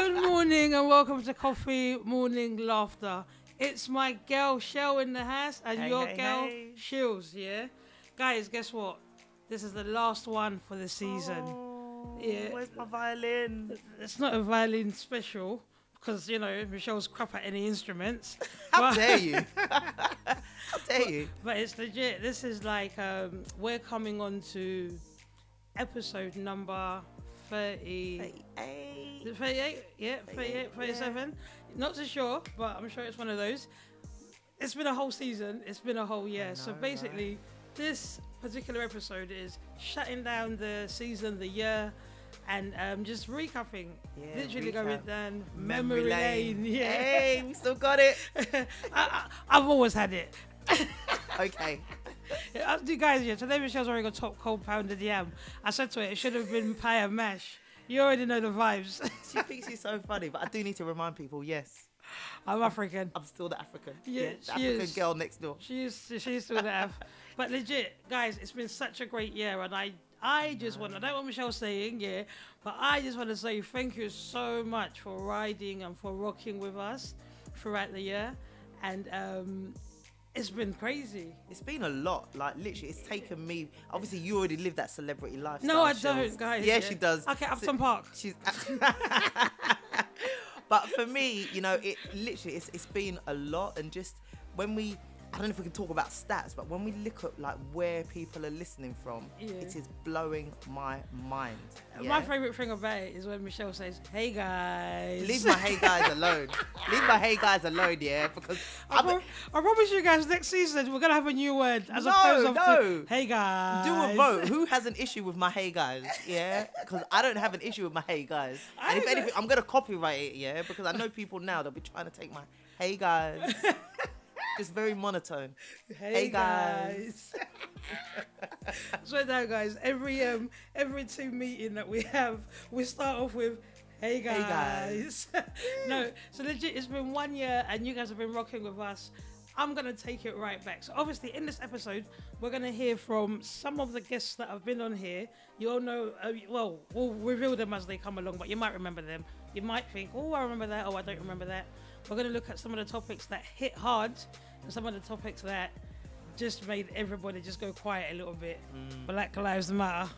Good morning and welcome to Coffee Morning Laughter. It's my girl Shell in the house and your girl Shills, yeah? Guys, guess what? This is the last one for the season. Oh, yeah. Where's my violin? It's not a violin special because, you know, Michelle's crap at any instruments. How dare you? How dare you? But it's legit. This is like, we're coming on to episode number 38, yeah, 38, 37. Yeah. Not so sure, but I'm sure it's one of those. It's been a whole season. It's been a whole year. Know, so basically, right? This particular episode is shutting down the season, the year, and just recapping. Yeah, literally recap. Going down memory lane. Yeah. Hey, we still got it. I've always had it. Okay. You guys, yeah, today Michelle's wearing a top cold pounded yam. I said to her, it should have been pie and mash. You already know the vibes. She thinks she's so funny, but I do need to remind people, yes, I'm African. I'm still the African. Yeah, the African is. Girl next door. She's still the Af. But legit, guys, it's been such a great year, and I just want to, I don't know what Michelle's saying, yeah, but I just want to say thank you so much for riding and for rocking with us throughout the year. And it's been crazy. It's been a lot. Like, literally, it's taken me... Obviously, you already live that celebrity lifestyle. No, I don't, guys. Yeah, she does. Okay, Upton Park. She's... But for me, you know, it literally, it's been a lot. And just when we... I don't know if we can talk about stats, but when we look at, like, where people are listening from, yeah, it is blowing my mind. Yeah? My favourite thing about it is when Michelle says, hey, guys. Leave my hey guys alone. Leave my hey guys alone, yeah? Because I promise you guys, next season, we're going to have a new word as opposed to hey guys. Do a vote. Who has an issue with my hey guys, yeah? Because I don't have an issue with my hey guys. And if anything, I'm going to copyright it, yeah? Because I know people now, they'll be trying to take my hey guys. It's very monotone. Hey guys. So now, guys, every team meeting that we have, we start off with hey guys. Hey guys. No, so legit, it's been 1 year and you guys have been rocking with us. I'm gonna take it right back. So obviously in this episode, we're gonna hear from some of the guests that have been on here. You all know, well, we'll reveal them as they come along, but you might remember them. You might think, oh, I remember that, oh, I don't remember that. We're going to look at some of the topics that hit hard and some of the topics that just made everybody just go quiet a little bit. Mm. Black Lives Matter.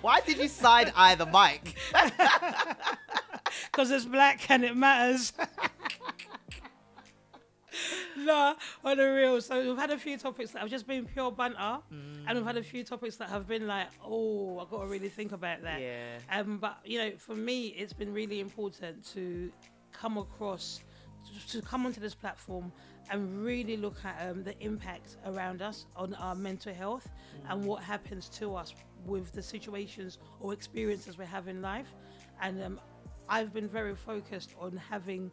Why did you side-eye the mic? Because it's black and it matters. Nah, on the real. So we've had a few topics that have just been pure banter, and we've had a few topics that have been like, oh, I've got to really think about that. Yeah. But you know, for me, it's been really important to come across, to come onto this platform and really look at the impact around us on our mental health and what happens to us with the situations or experiences we have in life. And I've been very focused on having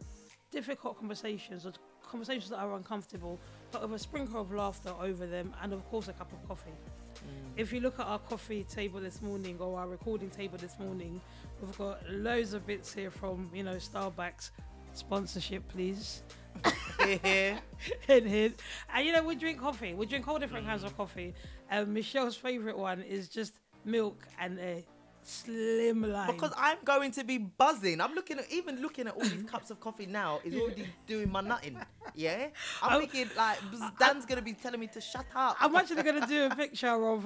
difficult conversations, or conversations that are uncomfortable, but with a sprinkle of laughter over them, and of course a cup of coffee. If you look at our coffee table this morning, or our recording table this morning, we've got loads of bits here from, you know, Starbucks. Sponsorship, please. Hint, hint. And you know, we drink coffee. We drink all different kinds of coffee. And Michelle's favourite one is just milk and a slim line, because I'm going to be buzzing. I'm looking at, even looking at all these cups of coffee now is already doing my nutting. Yeah, I'm thinking like Dan's gonna be telling me to shut up. I'm actually gonna do a picture of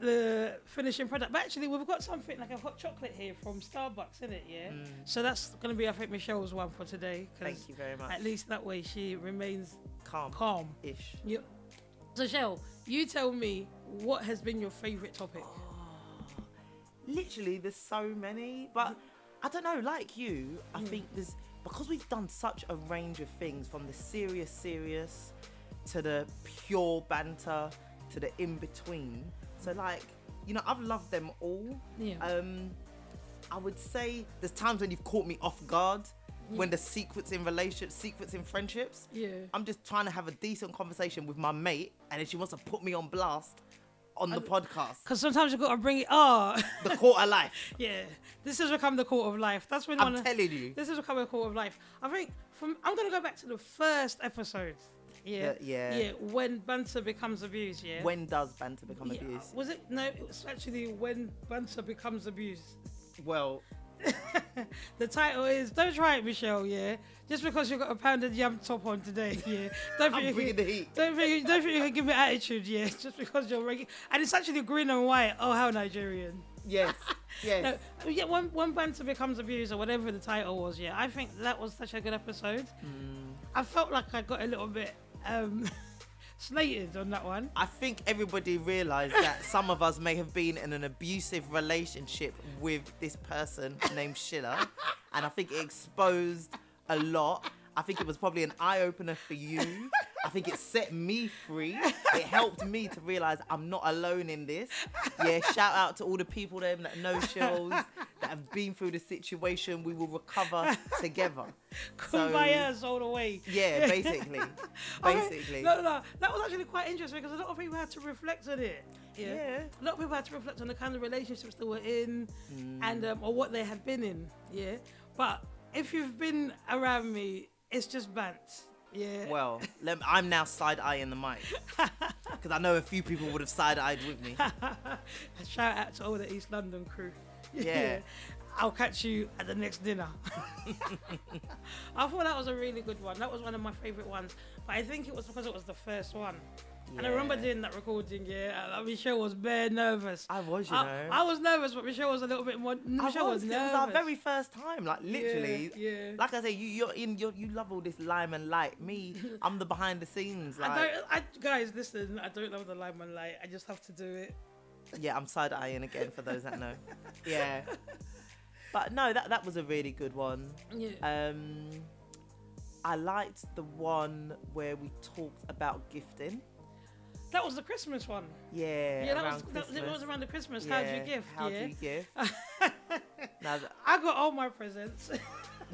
the finishing product, but actually we've got something like a hot chocolate here from Starbucks, isn't it? Yeah. So that's gonna be, I think, Michelle's one for today. Thank you very much. At least that way she remains calm-ish. Yep. So Michelle, you tell me, what has been your favourite topic? Literally, there's so many, but I don't know, like you, I think there's, because we've done such a range of things, from the serious to the pure banter to the in-between. So like, you know, I've loved them all. Yeah. I would say there's times when you've caught me off guard, when the secrets in relationships, secrets in friendships. Yeah. I'm just trying to have a decent conversation with my mate, and then she wants to put me on blast on the podcast. Because sometimes you've got to bring it up. The court of life. Yeah. This has become the court of life. That's when I'm telling you. This has become a court of life. I think I'm going to go back to the first episode. Yeah. Yeah. When banter becomes abuse, yeah. When does banter become abuse? Was it? No, it was actually when banter becomes abuse. Well, the title is, don't try it, Michelle, yeah? Just because you've got a pounded yam top on today, yeah? Don't think I'm bringing the heat. Don't think you can give me attitude, yeah? Just because you're regular. And it's actually green and white. Oh, how Nigerian. Yes, yes. No, yeah, when banter becomes abused or whatever the title was, yeah, I think that was such a good episode. Mm. I felt like I got a little bit slated on that one. I think everybody realised that some of us may have been in an abusive relationship with this person named Shilla, and I think it exposed a lot. I think it was probably an eye-opener for you. I think it set me free. It helped me to realise I'm not alone in this. Yeah, shout out to all the people there that know shows, that have been through the situation. We will recover together. Come by us all the way. Yeah, basically. Basically. No. That was actually quite interesting because a lot of people had to reflect on it. Yeah. A lot of people had to reflect on the kind of relationships they were in and or what they had been in. Yeah. But if you've been around me, it's just bant. Yeah. Well, I'm now side-eyeing the mic because I know a few people would have side-eyed with me. Shout out to all the East London crew. Yeah. I'll catch you at the next dinner. I thought that was a really good one. That was one of my favourite ones. But I think it was because it was the first one. Yeah. And I remember doing that recording, yeah. Michelle was bare nervous. I was, you know. I was nervous, but Michelle was a little bit more. Michelle was nervous. It was our very first time, like literally. Yeah. Like I say, you love all this lime and light. Me, I'm the behind the scenes. Like. Guys, listen, I don't love the lime and light. I just have to do it. Yeah, I'm side eyeing again for those that know. Yeah. But no, that was a really good one. Yeah. I liked the one where we talked about gifting. That was the Christmas one. Yeah, that was around the Christmas. Yeah. How do you gift? How do you gift? I got all my presents.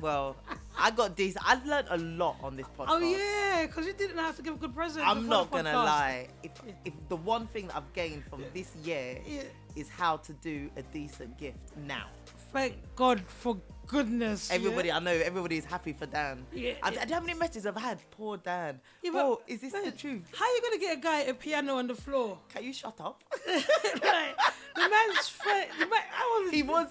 Well, I got these. I learned a lot on this podcast. Oh yeah, because you didn't have to give good presents. I'm not gonna lie. If the one thing that I've gained from this year is how to do a decent gift now. Thank God for goodness. Everybody, I know everybody's happy for Dan. Yeah. How many messages I've had? Poor Dan. Yeah, oh, is this the truth? How are you going to get a guy a piano on the floor? Can you shut up? Like, the man's 30.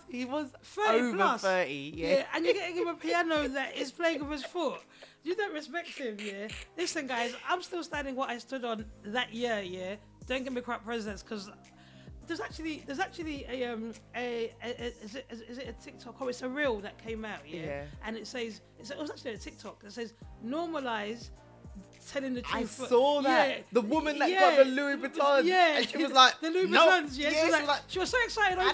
He was 30 over plus. 30. Yeah. Yeah, and you're getting him a piano that is playing with his foot. You don't respect him, yeah? Listen, guys, I'm still standing what I stood on that year, yeah? Don't give me crap presents because... There's actually is it a TikTok? Oh, it's a reel that came out, yeah. And it says it was actually a TikTok that says normalize telling the truth. I saw that the woman that got the Louis Vuitton, and she was like the Louis Vuittons, she was so excited. I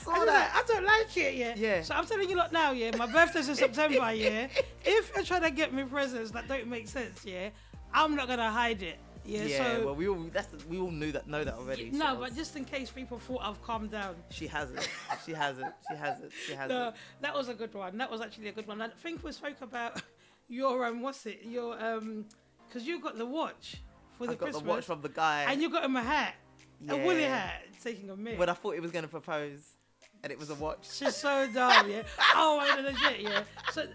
saw that. I don't like it, yeah. So I'm telling you lot now, yeah. My birthday's in September, yeah. If you're trying to get me presents that don't make sense, yeah, I'm not gonna hide it. Yeah, so, well, we all know that already. No, so. But just in case people thought I've calmed down. She hasn't. No, that was a good one. That was actually a good one. I think we spoke about your, what's it? Your, because you got the watch for the Christmas. I got the watch from the guy. And you got him a hat. Yeah. A woolly hat, taking a mic. But I thought he was going to propose. And it was a watch. She's so dumb, yeah. Oh, I mean, legit, yeah. So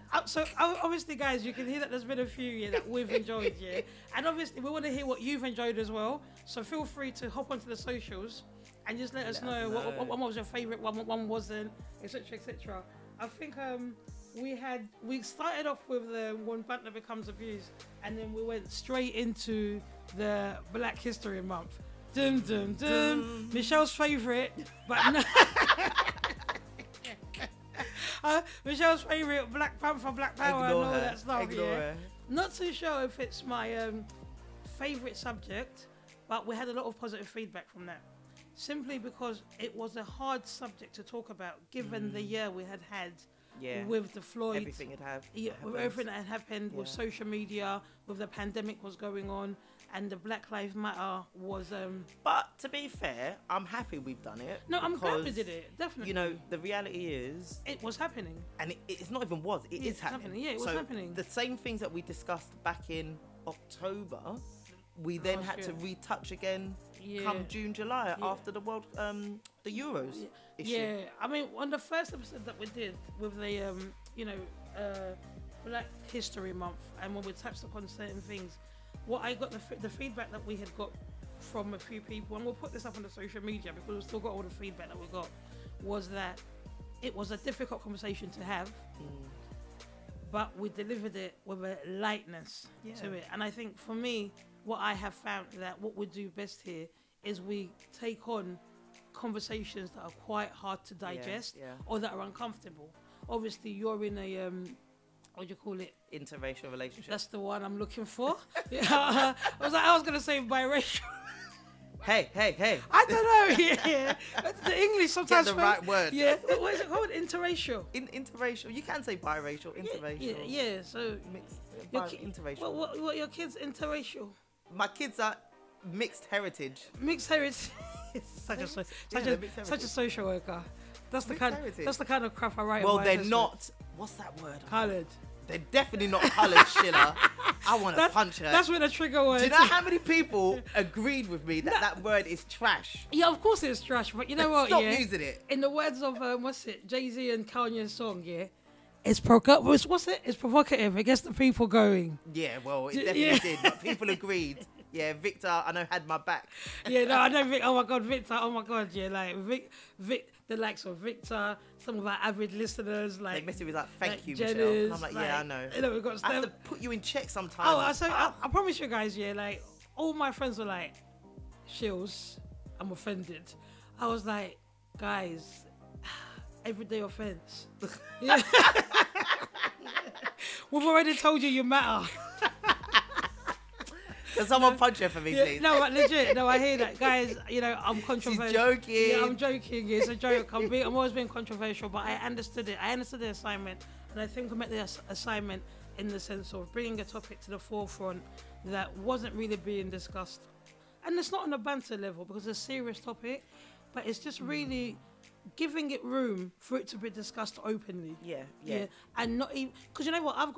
obviously, guys, you can hear that there's been a few that we've enjoyed, yeah. And obviously, we want to hear what you've enjoyed as well. So feel free to hop onto the socials and just let us know. What was your favourite one, what one wasn't, etc., etc. I think we started off with the one banter becomes abused, and then we went straight into the Black History Month. Dum dum dum. Michelle's favourite, but no. Michelle's favourite, Black Panther, Black Power, and all that stuff. Ignore her. Not too sure if it's my favourite subject, but we had a lot of positive feedback from that. Simply because it was a hard subject to talk about, given the year we had. Yeah. With the Floyd, everything that had happened, with social media, with the pandemic was going on, and the Black Lives Matter was. But to be fair, I'm happy we've done it. No, I'm glad we did it. Definitely. You know, the reality is it was happening, and it's not even was. It is happening. Yeah, it was happening. The same things that we discussed back in October, we then had to retouch again. Yeah. Come June, July, after the World, the Euros issue. Yeah, I mean, on the first episode that we did with the, Black History Month, and when we touched upon certain things, what I got the feedback that we had got from a few people, and we'll put this up on the social media because we've still got all the feedback that we got, was that it was a difficult conversation to have, but we delivered it with a lightness to it. And I think for me, what I have found that what we do best here is we take on conversations that are quite hard to digest or that are uncomfortable. Obviously, you're in a, what do you call it? Interracial relationship. That's the one I'm looking for. I was going to say biracial. Hey. I don't know. The English sometimes. Get the right word. Yeah. What is it called? Interracial. Interracial. You can say biracial, interracial. Yeah. So mixed. Interracial. What your kids interracial? My kids are mixed heritage. Mixed heritage. such a social worker. That's the kind. That's the kind of crap I write. Well, they're not. What's that word? Coloured. They're definitely not coloured, Sheila. I want to punch her. That's when the trigger word. Do you know how many people agreed with me that that word is trash? Yeah, of course it's trash, but you know what? Stop using it. In the words of what's it? Jay-Z and Kanye's song, It's provocative. It gets the people going. Yeah, well, it definitely did. But people agreed. Yeah, Victor, I know, had my back. Yeah, no, I know Victor. Oh my God, Victor. Oh my God, yeah, like the likes of Victor, some of our avid listeners, like they message me like, "Thank you, Janice, Michelle." And I'm like, "Yeah, I know." You know, we got I have to put you in check sometimes. Oh, so I promise you guys, like all my friends were like, "Shills, I'm offended." I was like, "Guys, everyday offense." We've already told you you matter. Can someone punch her for me, please? No, but legit. No, I hear that. Guys, you know, I'm controversial. She's joking. Yeah, I'm joking. It's a joke. I'm always being controversial, but I understood it. I understood the assignment, and I think I met the assignment in the sense of bringing a topic to the forefront that wasn't really being discussed. And it's not on a banter level because it's a serious topic, but it's just really giving it room for it to be discussed openly. Yeah. And not even... Because you know what?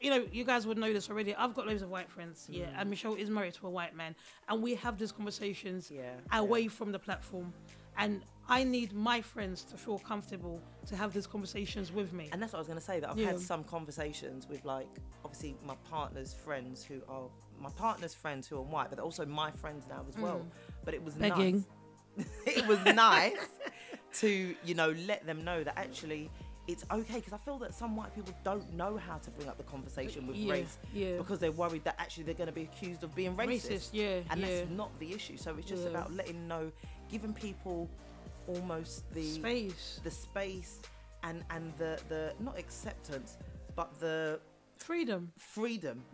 You know, you guys would know this already. I've got loads of white friends, and Michelle is married to a white man, and we have these conversations away from the platform. And I need my friends to feel comfortable to have these conversations with me. And that's what I was going to say, that I've had some conversations with, like, obviously my partner's friends who are white, but also my friends now as well. But it was nice. It was nice to, you know, let them know that actually... it's okay, because I feel that some white people don't know how to bring up the conversation with race because they're worried that actually they're going to be accused of being racist. And that's not the issue. So it's just about letting know, giving people almost the space and the not acceptance, but the freedom.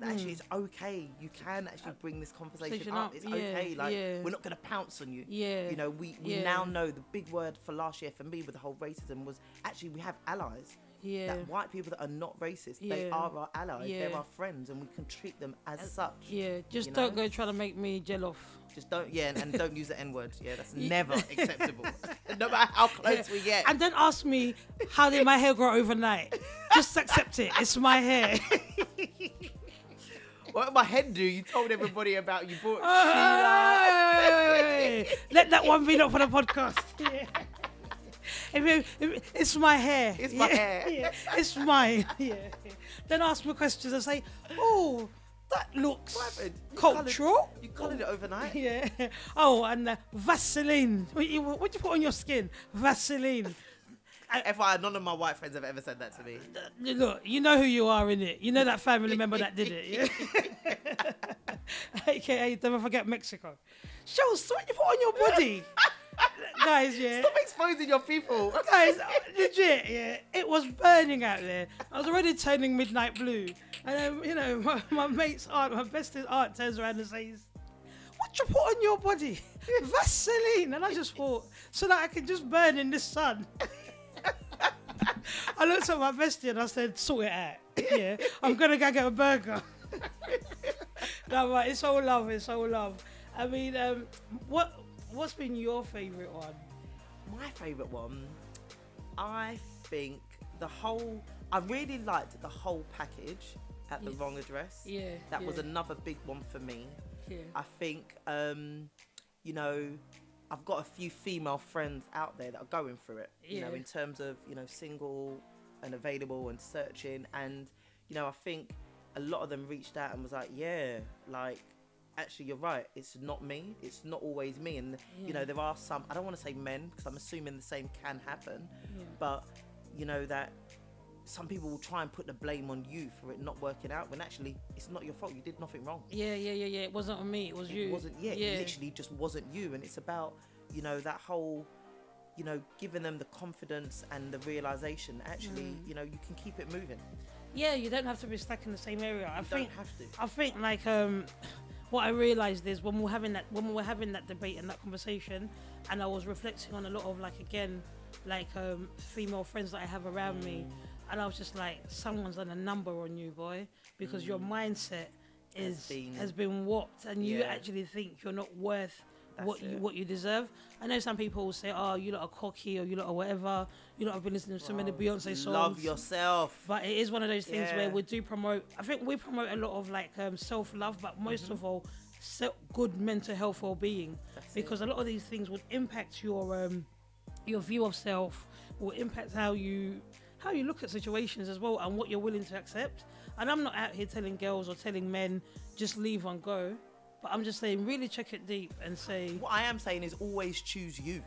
Actually, it's okay. You can actually bring this conversation up. It's okay. Like we're not going to pounce on you. You know, we now know the big word for last year for me with the whole racism was actually we have allies. That white people that are not racist, they are our allies. They're our friends, and we can treat them as such. Just don't go trying to make me gel off. Just don't. And don't use the N word. That's never acceptable. No matter how close we get. And then ask me, how did my hair grow overnight? Just accept it. It's my hair. What did my head do? You told everybody about you bought. Let that one be not for the podcast. It's my hair. It's my hair. It's mine. Then ask me questions and say, oh, that looks cultural. You coloured it overnight. Oh, and Vaseline. What do you put on your skin? Vaseline. None of my white friends have ever said that to me. Look, you know who you are, innit? You know that family member that did it. AKA, never forget Mexico. Shows, what you put on your body? Guys, stop exposing your people. Guys, legit, it was burning out there. I was already turning midnight blue. And then, you know, my mate's aunt, my bestest aunt turns around and says, what you put on your body? Vaseline. And I just thought, so that I could just burn in the sun. I looked at my bestie and I said, sort it out. I'm going to go get a burger. No, but it's all love. It's all love. I mean, what's been your favourite one? My favourite one, I think I really liked the whole package at the wrong address. That was another big one for me. I think, you know, I've got a few female friends out there that are going through it, you know, in terms of, you know, single and available and searching. And, you know, I think a lot of them reached out and was like, yeah, like, actually, you're right, it's not me, it's not always me. And you know, there are some, I don't want to say men, because I'm assuming the same can happen, but you know, that some people will try and put the blame on you for it not working out, when actually it's not your fault, you did nothing wrong. It wasn't on me, it was you. It wasn't, it literally just wasn't you. And it's about, you know, that whole, you know, giving them the confidence and the realization, actually, you know, you can keep it moving. Yeah, you don't have to be stuck in the same area. I think like what I realized is when we're having that debate and that conversation, and I was reflecting on a lot of female friends that I have around me, and I was just like, someone's done a number on you, boy, because your mindset has been warped, and you actually think you're not worth what you deserve. I know some people will say, oh, you lot are cocky, or you lot are whatever, you lot have been listening to so many Beyonce songs. Love yourself. But it is one of those things where we do promote, I think we promote a lot of self-love, but most of all, good mental health well-being. Because a lot of these things will impact your view of self, will impact how you look at situations as well, and what you're willing to accept. And I'm not out here telling girls or telling men, just leave and go. But I'm just saying, really check it deep and say... What I am saying is always choose you.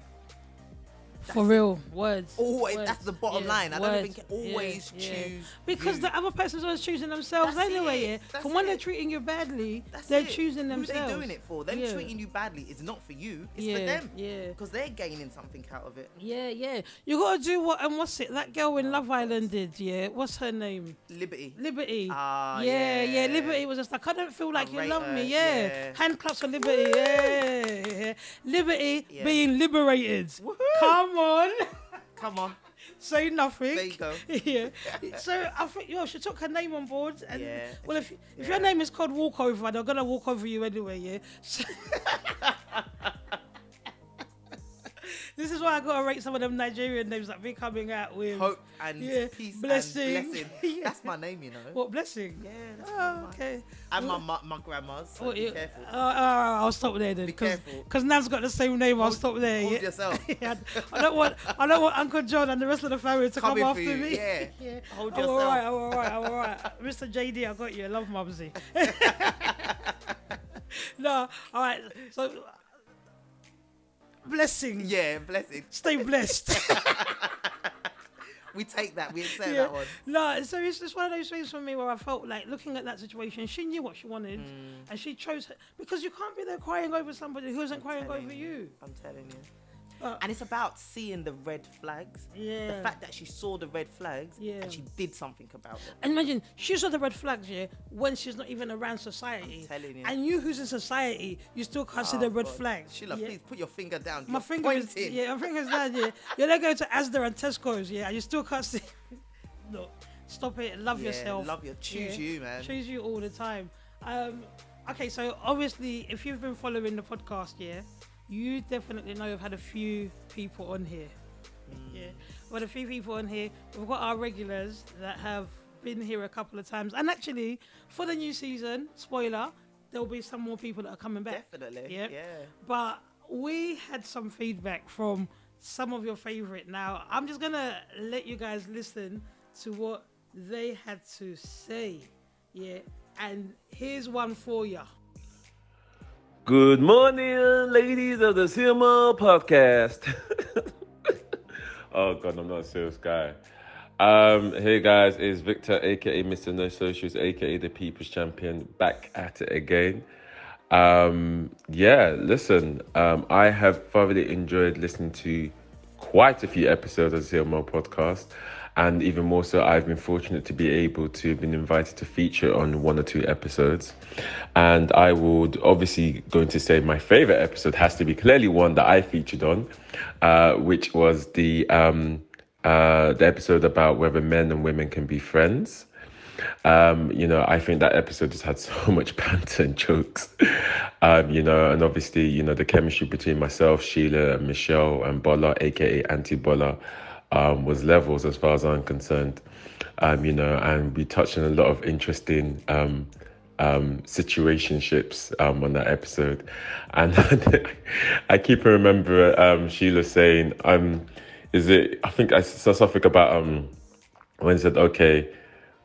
That's for real. Words. Always. Words. That's the bottom line. I don't even care. Always choose because you. The other person's always choosing themselves anyway. Because when they're treating you badly, they're choosing themselves. Who are they doing it for? Them treating you badly is not for you. It's for them. Yeah. Because they're gaining something out of it. Yeah, yeah. You got to do what... And what's it? That girl in Love Island did, what's her name? Liberty. Liberty. Ah, yeah. Liberty was just like, I don't feel like you love me. Yeah. Hand claps for Liberty. Yeah. Liberty being liberated. Woohoo. Come on. Say nothing. There you go. So I think she took her name on board. And well, if your name is called Walkover, they're gonna walk over you anyway. So this is why I gotta rate some of them Nigerian names that be coming out with hope and peace, blessing. And blessing. That's my name, you know. What, blessing? Yeah. That's okay. And my grandma's. So be careful. I'll stop there then. Be careful. Because Nan's got the same name. I'll stop there. Hold yourself. I don't want Uncle John and the rest of the family to come after me. Yeah. Hold yourself. I'm all right. Mr. JD, I got you. I love Mumsy. No. All right. So. Blessing. Yeah, blessing. Stay blessed. We take that. We accept that one. No, so it's just one of those things for me where I felt like looking at that situation, she knew what she wanted and she chose her, because you can't be there crying over somebody who isn't crying over you. I'm telling you. And it's about seeing the red flags. Yeah. The fact that she saw the red flags and she did something about them. And imagine, she saw the red flags when she's not even around society. I'm telling you. And you who's in society, you still can't see the red flags. Sheila, please put your finger down. My finger is in. Yeah, my finger's down, You're not going to Asda and Tesco's, and you still can't see. Look, stop it. Love yourself. Love your, choose you, man. Choose you all the time. Okay, so obviously, if you've been following the podcast, you definitely know we've had a few people on here. But a few people on here. We've got our regulars that have been here a couple of times. And actually, for the new season, spoiler, there'll be some more people that are coming back. Definitely. Yeah. But we had some feedback from some of your favorite. Now, I'm just going to let you guys listen to what they had to say. And here's one for you. Good morning, ladies of the CMO podcast. Oh, God, I'm not a serious guy. Hey, guys, it's Victor, a.k.a. Mr. No Socials, a.k.a. the People's Champion, back at it again. I have thoroughly enjoyed listening to quite a few episodes of the CMO podcast. And even more so, I've been fortunate to be able to have been invited to feature on one or two episodes. And I would obviously going to say my favorite episode has to be clearly one that I featured on, which was the episode about whether men and women can be friends. I think that episode just had so much banter and jokes, and obviously, the chemistry between myself, Sheila, Michelle and Bola, a.k.a. Auntie Bola, was levels as far as I'm concerned, and we touched on a lot of interesting situationships on that episode. And I keep remember Sheila saying, I think I saw something about when I said, okay,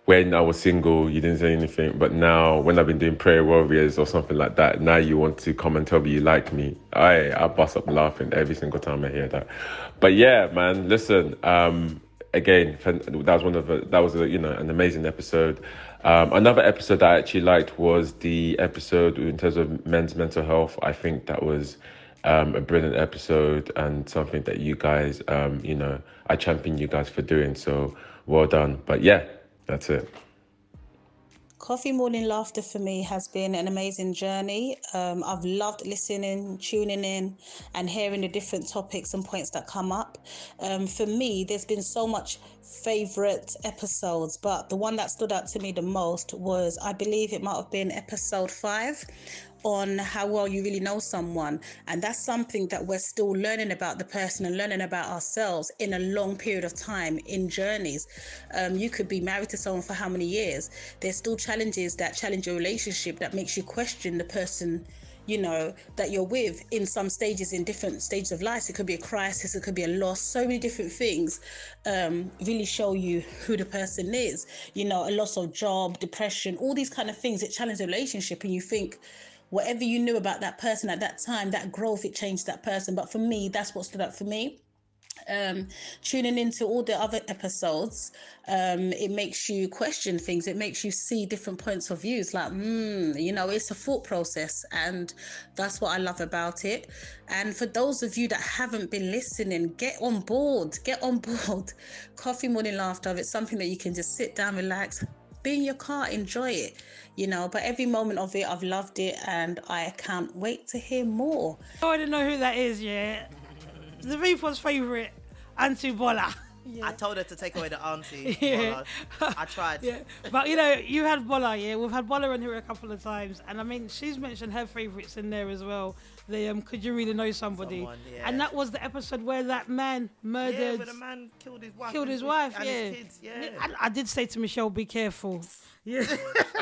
when I was single, you didn't say anything, but now when I've been doing Prayer Warriors or something like that, now you want to come and tell me you like me. I bust up laughing every single time I hear that. But yeah, man, listen, again, that was an amazing episode. Another episode that I actually liked was the episode in terms of men's mental health. I think that was a brilliant episode and something that you guys, I champion you guys for doing. So well done. But yeah, that's it. Coffee Morning Laughter for me has been an amazing journey. I've loved listening, tuning in and hearing the different topics and points that come up. For me, there's been so much favourite episodes, but the one that stood out to me the most was, I believe it might have been episode 5, on how well you really know someone. And that's something that we're still learning about the person and learning about ourselves in a long period of time in journeys. You could be married to someone for how many years? There's still challenges that challenge your relationship, that makes you question the person that you're with in some stages, in different stages of life. It could be a crisis, it could be a loss, so many different things really show you who the person is. A loss of job, depression, all these kind of things, it challenges the relationship. And you think, whatever you knew about that person at that time, that growth, it changed that person. But for me, that's what stood out for me. Tuning into all the other episodes, it makes you question things. It makes you see different points of views. It's a thought process, and that's what I love about it. And for those of you that haven't been listening, get on board. Coffee Morning Laughter. It's something that you can just sit down, relax, be in your car, enjoy it, but every moment of it, I've loved it, and I can't wait to hear more. I don't know who that is yet. The people's favourite, Auntie Bola. Yeah. I told her to take away the auntie. Yeah. Bola. I tried. Yeah. But you had Bola, yeah? We've had Bola in here a couple of times. And I mean, she's mentioned her favourites in there as well. Could you really know somebody? Someone, yeah. And that was the episode where that man murdered. Yeah, where the man killed his wife. And his kids, yeah. I did say to Michelle, be careful. Yeah.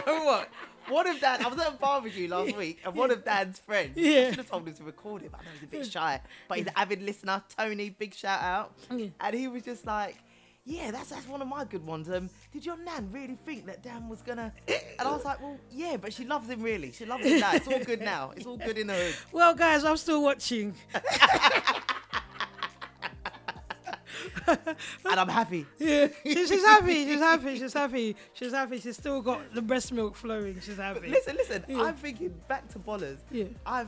What? One of Dan, I was at a barbecue last week, and one of Dan's friends, I should have told him to record it, but I know he's a bit shy, but he's an avid listener, Tony, big shout out, and he was just like, yeah, that's one of my good ones. Did your nan really think that Dan was gonna? And I was like, well, yeah, but she loves him really. She loves him now. It's all good now. It's all good in the hood. Well, guys, I'm still watching. And I'm happy. Yeah, she's happy. She's still got the breast milk flowing. She's happy. But listen. Yeah. I'm thinking back to Bolas. Yeah. I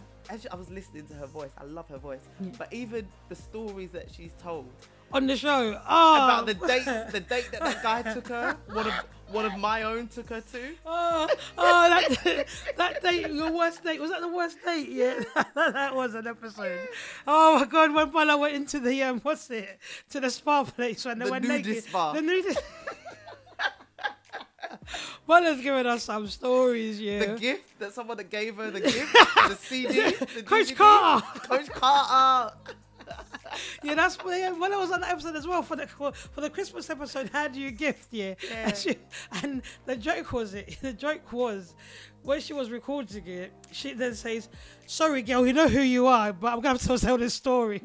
was listening to her voice. I love her voice. Yeah. But even the stories that she's told on the show, about the date that guy took her. One of my own took her to. Oh, that date, your worst date. Was that the worst date? Yeah, that was an episode. Oh my God, when Bola went into the to the spa place when they went naked. Spa. The nudist spa. Bola's giving us some stories, yeah. The gift that someone gave her, the gift, the CD, the Coach DVD. Coach Carter. Yeah, when I was on that episode as well for the Christmas episode, how do you gift? Yeah. And the joke was when she was recording it, she then says, "Sorry, girl, you know who you are, but I'm gonna have to tell this story."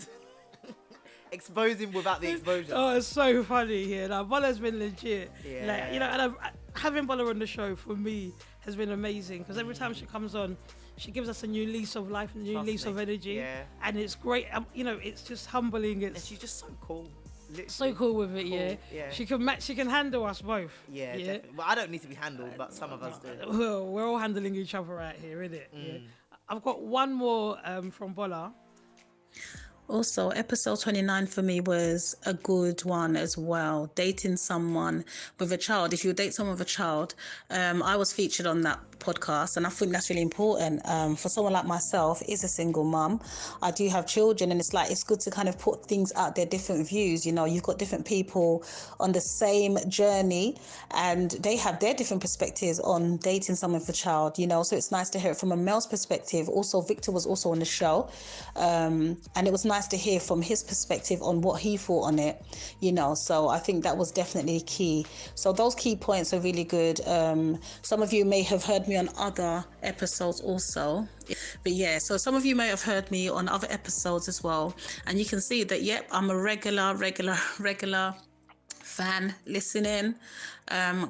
Expose him without the exposure. Oh, it's so funny here. Now, Bola's been legit. Yeah. And having Bola on the show for me has been amazing because every time she comes on, she gives us a new lease of life, and a new lease of energy. Yeah. And it's great. It's just humbling. And she's just so cool. Literally. So cool with it, cool. Yeah. Yeah. She can handle us both. Yeah, yeah? Definitely. Well, I don't need to be handled, but some of us do. Well, we're all handling each other out here, innit? Mm. Yeah. I've got one more from Bola. Also, episode 29 for me was a good one as well. Dating someone with a child. If you date someone with a child, I was featured on that podcast, and I think that's really important. For someone like myself, is a single mum, I do have children, and it's good to kind of put things out there, different views. You've got different people on the same journey, and they have their different perspectives on dating someone with a child. So it's nice to hear it from a male's perspective. Also, Victor was also on the show, and it was nice to hear from his perspective on what he thought on it. So I think that was definitely key. So those key points are really good. Some of you may have heard me on other episodes also, so some of you may have heard me on other episodes as well, and you can see that I'm a regular fan listening,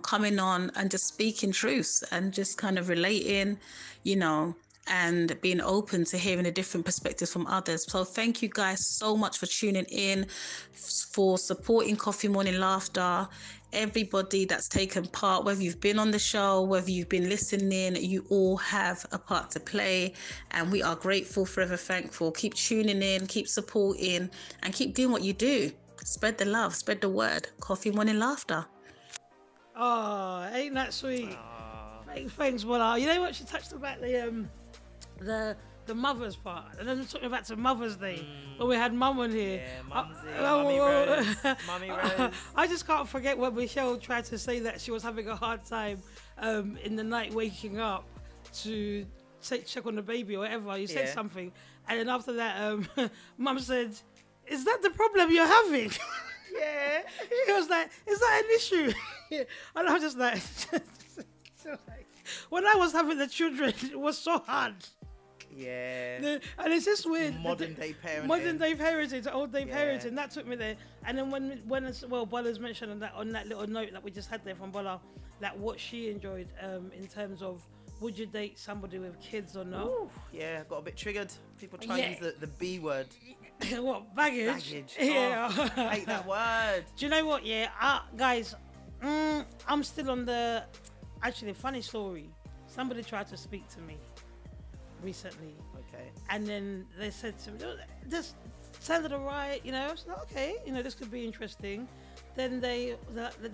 coming on and just speaking truths and just kind of relating, you know, and being open to hearing a different perspective from others. So thank you guys so much for tuning in, for supporting Coffee Morning Laughter. Everybody that's taken part, whether you've been on the show, whether you've been listening, you all have a part to play, and we are grateful, forever thankful. Keep tuning in, keep supporting, and keep doing what you do. Spread the love, spread the word. Coffee Morning Laughter. Oh, ain't that sweet? Aww. Thanks, Bola. You know what, she touched about the mother's part, and then talking about to Mother's Day when we had Mum on here. Yeah, Mummy Rose. I just can't forget when Michelle tried to say that she was having a hard time in the night waking up to check on the baby or whatever. You said something, and then after that, Mum said, "Is that the problem you're having?" Yeah. She was like, "Is that an issue?" And I was just like, when I was having the children, it was so hard. Yeah, and it's just weird. Modern day parenting to old day parenting. That took me there. And then when Bola's mentioned on that little note that we just had there from Bola, that what she enjoyed in terms of would you date somebody with kids or not? Ooh, yeah, got a bit triggered. People try to use the B word. What, baggage? Yeah, oh, I hate that word. Do you know what? Yeah, guys, I'm still on the. Actually, funny story. Somebody tried to speak to me recently, and then they said to me, "Just sounded alright, you know." I was like, "Okay, you know, this could be interesting." Then they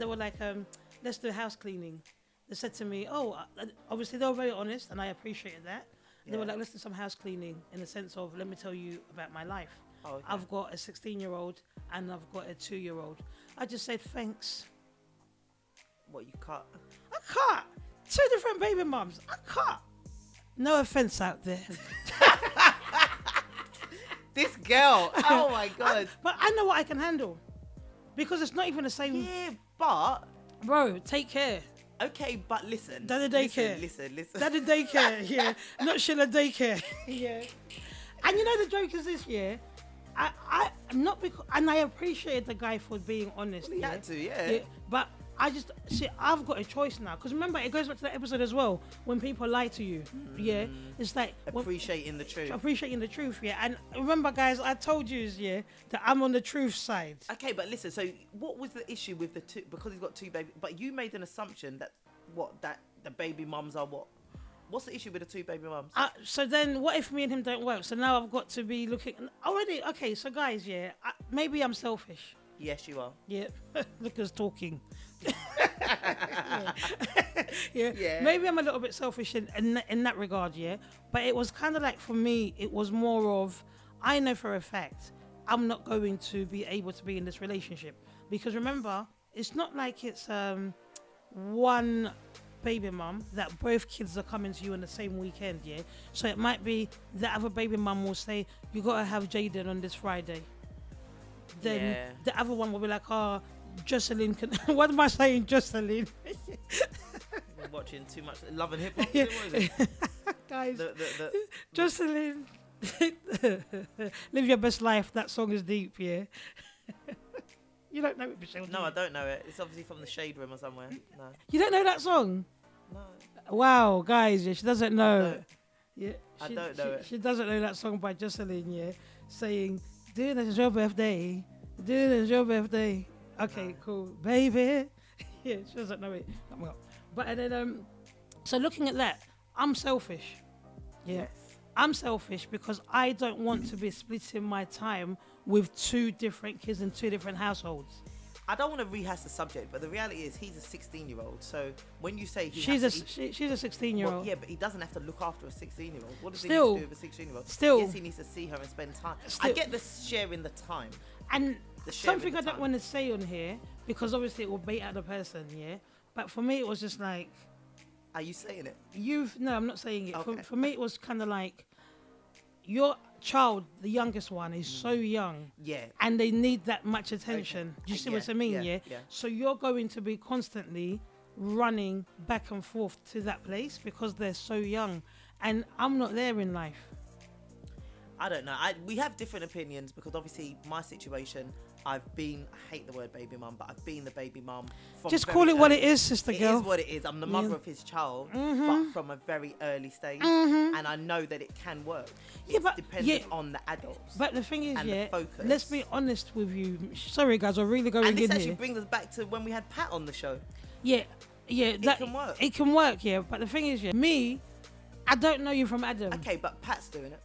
were like, "Let's do house cleaning." They said to me, "Oh, obviously they were very honest, and I appreciated that." Yeah. They were like, "Let's do some house cleaning in the sense of let me tell you about my life. Oh, okay. I've got a 16-year-old and I've got a 2-year-old." I just said, "Thanks." What, you cut? I cut 2 different baby mums. I cut. No offense out there. This girl. Oh my God. But I know what I can handle. Because it's not even the same. Yeah, but. Bro, take care. Okay, but listen. Daddy daycare. Listen. Daddy daycare, yeah. Not Sheila daycare. Yeah. And you know the joke is this, yeah? I appreciate the guy for being honest. Well, he had to, yeah. But I just see I've got a choice now, because remember it goes back to that episode as well when people lie to you. Yeah, it's like appreciating the truth. Yeah, and remember, guys, I told you that I'm on the truth side. Okay, but listen. So what was the issue with the two? Because he's got 2 babies, but you made an assumption that the baby mums are what? What's the issue with the 2 baby mums? So then, what if me and him don't work? So now I've got to be looking already. Okay, so guys, maybe I'm selfish. Yes, you are. Yeah, look who's talking. Maybe I'm a little bit selfish in that regard, but it was kind of like, for me, it was more of, I know for a fact I'm not going to be able to be in this relationship, because remember, it's not like it's one baby mum that both kids are coming to you on the same weekend, so it might be that other baby mum will say, "You gotta have Jaden on this Friday." Then the other one will be like, "Oh, Jocelyn can." What am I saying, Jocelyn? You're watching too much Love and Hip-Hop. Guys, Jocelyn, live your best life. That song is deep, You don't know it, Michelle? No, I don't know it. It's obviously from the Shade Room or somewhere. No. You don't know that song? No. Wow, guys, she doesn't know. I don't know it. She doesn't know that song by Jocelyn, saying, "Dude, this is your birthday. Dude, this is your birthday." Okay, cool, baby. She doesn't know it. But and then, so looking at that, I'm selfish. Yes. I'm selfish because I don't want to be splitting my time with 2 different kids in 2 different households. I don't want to rehash the subject, but the reality is he's a 16-year-old. So when you say she's a 16-year-old, but he doesn't have to look after a 16-year-old. What does he need to do with a 16-year-old? Yes, he needs to see her and spend time. I get the sharing the time. And something I don't want to say on here, because obviously it will bait out the person, but for me it was just like, are you saying it? No, I'm not saying it. Okay. For me it was kind of like, your child, the youngest one, is so young, and they need that much attention. Okay. Do you see what I mean? Yeah. So you're going to be constantly running back and forth to that place because they're so young, and I'm not there in life. I don't know. We have different opinions, because obviously my situation, I've been, I hate the word baby mum, but I've been the baby mum. Just call it what it is, sister girl. It is what it is. I'm the mother of his child, but from a very early stage. And I know that it can work. It's dependent on the adults. But the thing is, focus. Let's be honest with you. Sorry, guys, we're really going in here. And this actually brings us back to when we had Pat on the show. Yeah, yeah. That, it can work. It can work, yeah. But the thing is, me, I don't know you from Adam. Okay, but Pat's doing it.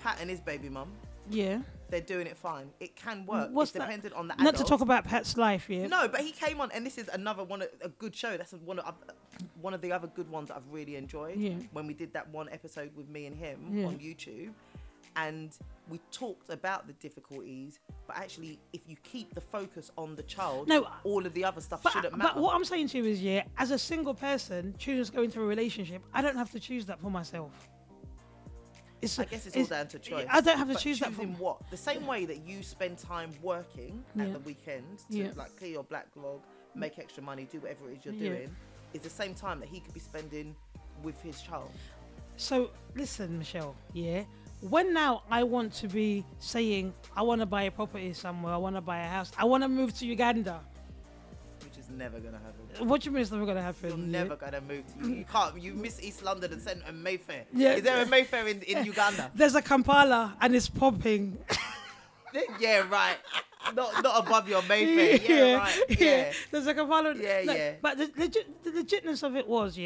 Pat and his baby mum. Yeah. They're doing it fine. It can work. What's it's dependent on the adults. Not to talk about Pat's life, yeah. No, but he came on, and this is another one, a good show. That's one of the other good ones that I've really enjoyed. Yeah. When we did that one episode with me and him on YouTube, and we talked about the difficulties, but actually, if you keep the focus on the child, all of the other stuff shouldn't matter. But what I'm saying to you is, yeah, as a single person choosing to go into a relationship, I don't have to choose that for myself. I guess it's all down to choice. I don't have to choose that from what? The same way that you spend time working at the weekend to like clear your backlog, make extra money, do whatever it is you're doing, is the same time that he could be spending with his child. So listen, Michelle, when now I want to be saying I want to buy a property somewhere, I want to buy a house, I want to move to Uganda. Never gonna happen. What do you mean it's never gonna happen? You're never gonna move to you. You can't. You miss East London and send a Mayfair. Yeah. Is there a Mayfair in Uganda? There's a Kampala and it's popping. Yeah, right. Not above your Mayfair. Yeah, right. Yeah. There's a Kampala. Yeah, no, yeah. But the legitness of it was,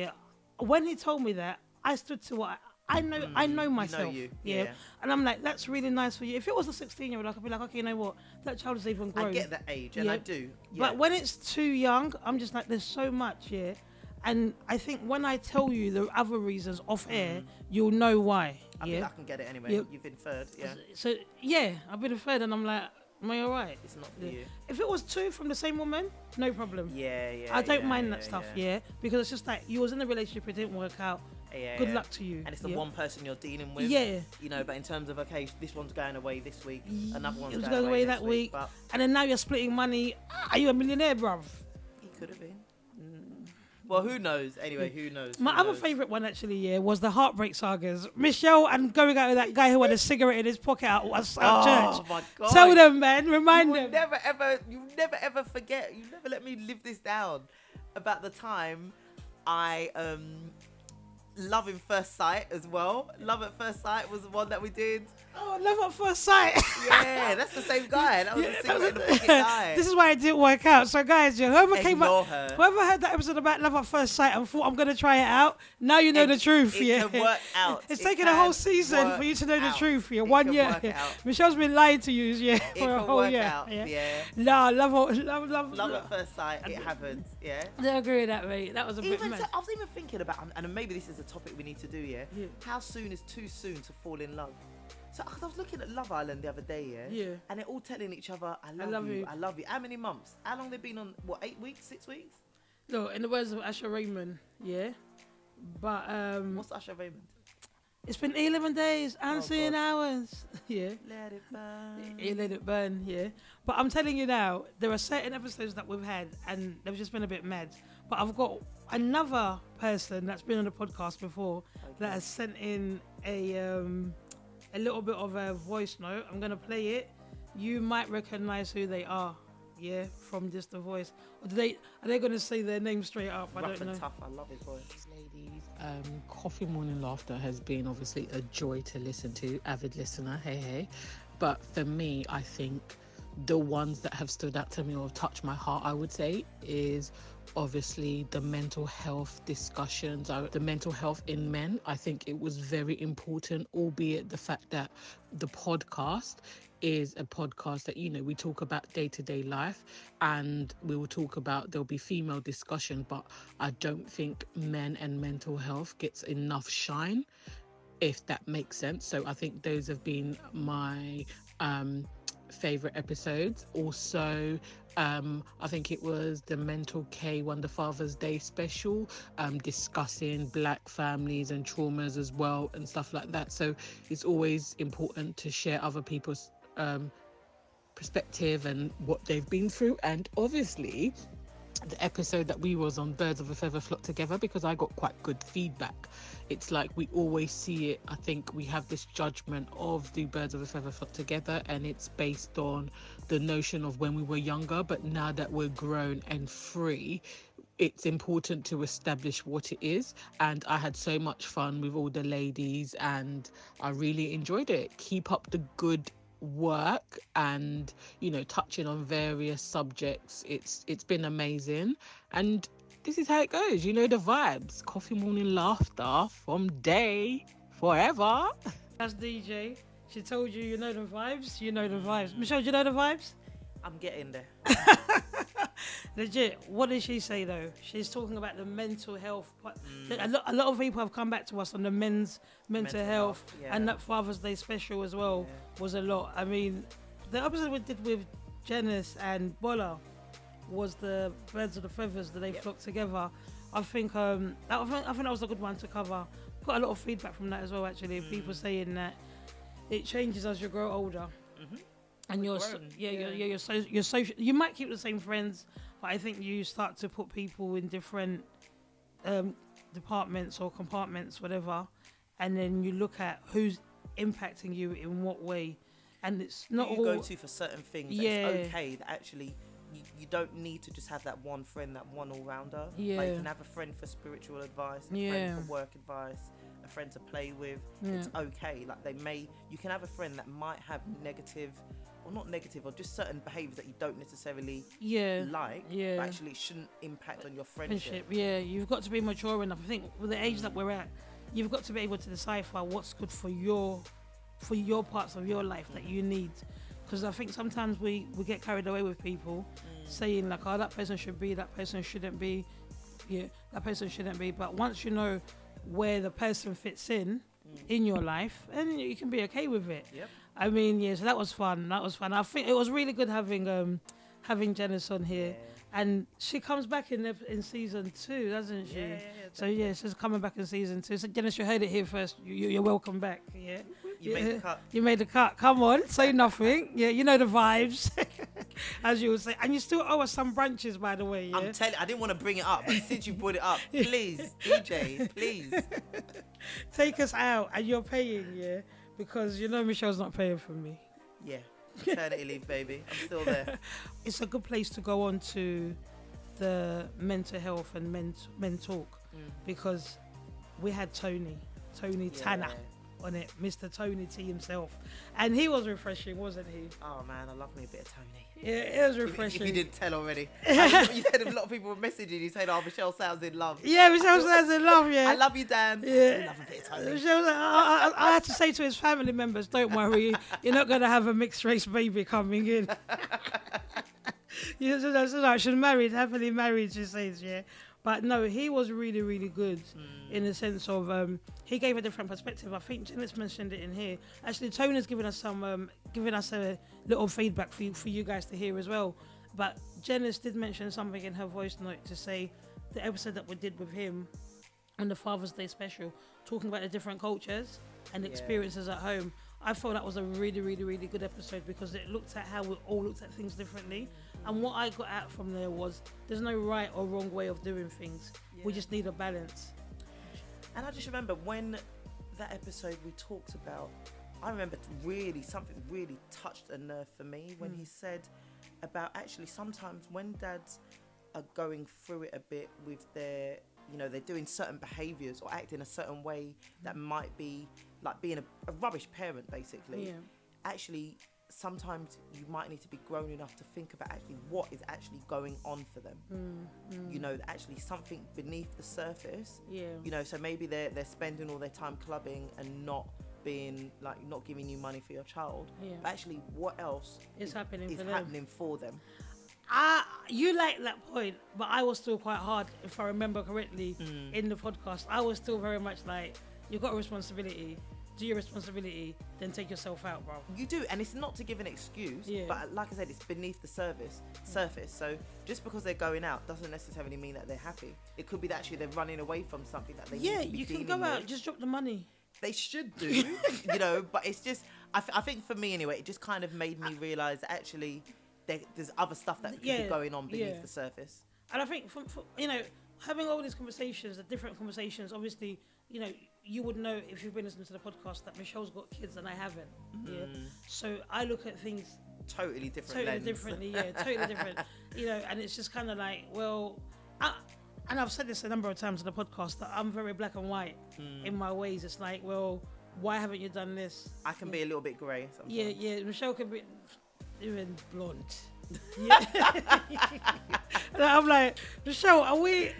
when he told me that, I stood to what I know. I know myself. You know you. Yeah. And I'm like, that's really nice for you. If it was a 16-year-old, I could be like, okay, you know what? That child is even grown. I get that age, and I do. Yeah. But when it's too young, I'm just like, there's so much, And I think when I tell you the other reasons off air, you'll know why. I mean, I can get it anyway. You've inferred, So, I've been inferred, and I'm like, am I all right? It's not for you. If it was two from the same woman, no problem. I don't mind that stuff, Because it's just like, you was in a relationship, it didn't work out. Good luck to you. And it's the one person you're dealing with. You know, but in terms of, okay, this one's going away this week, another one's going away that week. And then now you're splitting money. Are you a millionaire, bruv? He could have been. Well, who knows? Anyway, who knows? My other favourite one, actually, was the heartbreak sagas. Michelle and going out with that guy who had a cigarette in his pocket at church. Oh, my God. Tell them, man. Remind them. You'll never, ever forget. You never let me live this down. About the time I... Love in First Sight as well. Love at First Sight was the one that we did. Oh, Love at First Sight. Yeah, that's the same guy. That was the same guy. This is why it didn't work out. So, guys, whoever came up, whoever heard that episode about Love at First Sight and thought, I'm going to try it out, now you know the truth. It can work out. It's taken a whole season for you to know the truth. One year. Michelle's been lying to you. It can work out. No, Love at First Sight. It happens. I agree with that, mate. That was a bit mad. I was even thinking about, and maybe this is a topic we need to do, how soon is too soon to fall in love? So I was looking at Love Island the other day, and they're all telling each other, I love you, I love you. How many months? How long they've been on? What, 8 weeks, 6 weeks? No, in the words of Usher Raymond, but what's Usher Raymond? It's been 11 days and 7 hours. Let it burn. Let it burn, But I'm telling you now, there are certain episodes that we've had and they've just been a bit mad. But I've got another person that's been on the podcast before that has sent in a little bit of a voice note. I'm going to play it. You might recognize who they are, from just the voice. Or are they going to say their name straight up? I don't know. Rough and tough. I love his voice. Coffee Morning Laughter has been obviously a joy to listen to. Avid listener, hey. But for me, I think the ones that have stood out to me or touched my heart, I would say, is obviously the mental health discussions, the mental health in men. I think it was very important, albeit the fact that the podcast is a podcast that, we talk about day-to-day life, and we will talk about, there'll be female discussion, but I don't think men and mental health gets enough shine, if that makes sense. So I think those have been my favorite episodes. Also, I think it was the Mental K one, the Father's Day special, discussing Black families and traumas as well and stuff like that. So it's always important to share other people's perspective and what they've been through. And obviously, the episode that we was on, Birds of a Feather Flock Together, because I got quite good feedback. It's like we always see it, I think we have this judgment of the Birds of a Feather Flock Together, and it's based on the notion of when we were younger, but now that we're grown and free, it's important to establish what it is. And I had so much fun with all the ladies and I really enjoyed it. Keep up the good work, and you know, touching on various subjects, it's been amazing. And this is how it goes, you know the vibes. Coffee Morning Laughter from day forever. That's DJ. She told you, you know the vibes, you know the vibes. Michelle, do you know the vibes? I'm getting there. Legit, what did she say though? She's talking about the mental health. A lot of people have come back to us on the men's mental health, yeah. And that Father's Day special as well, yeah, was a lot. I mean, the episode we did with Janice and Bola was the Birds of the Feathers that they, yep, flocked together. I think that was a good one to cover. Got a lot of feedback from that as well, actually. People saying that it changes as you grow older. Mm-hmm. And you're social. You might keep the same friends, but I think you start to put people in different departments or compartments, whatever, and then you look at who's impacting you in what way, and it's not all you go to for certain things. Yeah, it's okay that actually you don't need to just have that one friend, that one all-rounder. Yeah, like you can have a friend for spiritual advice, a friend for work advice, a friend to play with. Yeah. It's okay. Like you can have a friend that might have negative. Or not negative, or just certain behaviours that you don't necessarily like, but actually shouldn't impact on your friendship. Yeah, you've got to be mature enough. I think with the age that we're at, you've got to be able to decipher what's good for your parts of your life that you need. Because I think sometimes we get carried away with people saying like, oh, that person should be, that person shouldn't be, that person shouldn't be. But once you know where the person fits in your life, and you can be okay with it. Yep. I mean, so that was fun. I think it was really good having Janice on here, and she comes back in season 2, doesn't she? Yeah, she's coming back in season 2. So Janice, you heard it here first. You're welcome back. Yeah, you made the cut. You made the cut. Come on, say nothing. Yeah, you know the vibes, as you would say. And you still owe us some branches, by the way. Yeah? I'm telling. I didn't want to bring it up, but since you brought it up, please, DJ, please take us out, and you're paying. Yeah. Because you know Michelle's not paying for me. Yeah, maternity leave, baby. I'm still there. It's a good place to go on to the mental health and men talk, because we had Tony Tanner on it, Mr. Tony T himself, and he was refreshing, wasn't he? Oh man, I love me a bit of Tony. Yeah, it was refreshing. If you didn't tell already. You said a lot of people were messaging you saying, oh, Michelle sounds in love. Yeah, Michelle sounds in love, yeah. I love you, Dan. Yeah. I love a bit of Tony. Michelle, I had to say to his family members, don't worry, you're not going to have a mixed race baby coming in. You know, she's married, happily married, she says, yeah. But no, he was really, really good in the sense of he gave a different perspective. I think Janice mentioned it in here. Actually, Tony's given us some, a little feedback for you guys to hear as well. But Janice did mention something in her voice note to say the episode that we did with him on the Father's Day special, talking about the different cultures and experiences at home. I thought that was a really, really, really good episode because it looked at how we all looked at things differently. And what I got out from there was there's no right or wrong way of doing things. Yeah. We just need a balance. And I just remember when that episode we talked about, I remember something really touched a nerve for me when he said about actually sometimes when dads are going through it a bit with their, you know, they're doing certain behaviours or acting a certain way that might be like being a rubbish parent, basically. Yeah. Actually, sometimes you might need to be grown enough to think about actually what is actually going on for them. You know, actually something beneath the surface. Yeah. You know, so maybe they're spending all their time clubbing and not giving you money for your child. Yeah. But actually, what else is happening for them? You like that point, but I was still quite hard, if I remember correctly, in the podcast. I was still very much like, you've got a responsibility. Do your responsibility, then take yourself out, bro. You do, and it's not to give an excuse, but like I said, it's beneath the surface. So just because they're going out doesn't necessarily mean that they're happy. It could be that actually they're running away from something that they need to be dealing with. You can go out, just drop the money. They should do, you know, but it's just, I think for me anyway, it just kind of made me realise that actually there's other stuff that could be going on beneath the surface. And I think, from, you know, having all these conversations, the different conversations, obviously, you know, you would know if you've been listening to the podcast that Michelle's got kids and I haven't. Mm. Yeah. So I look at things totally different. Totally differently, yeah, totally different. You know, and it's just kind of like, well, and I've said this a number of times in the podcast that I'm very black and white in my ways. It's like, well, why haven't you done this? I can be a little bit grey sometimes. Yeah, yeah. Michelle can be even blonde. Yeah. And I'm like, Michelle, are we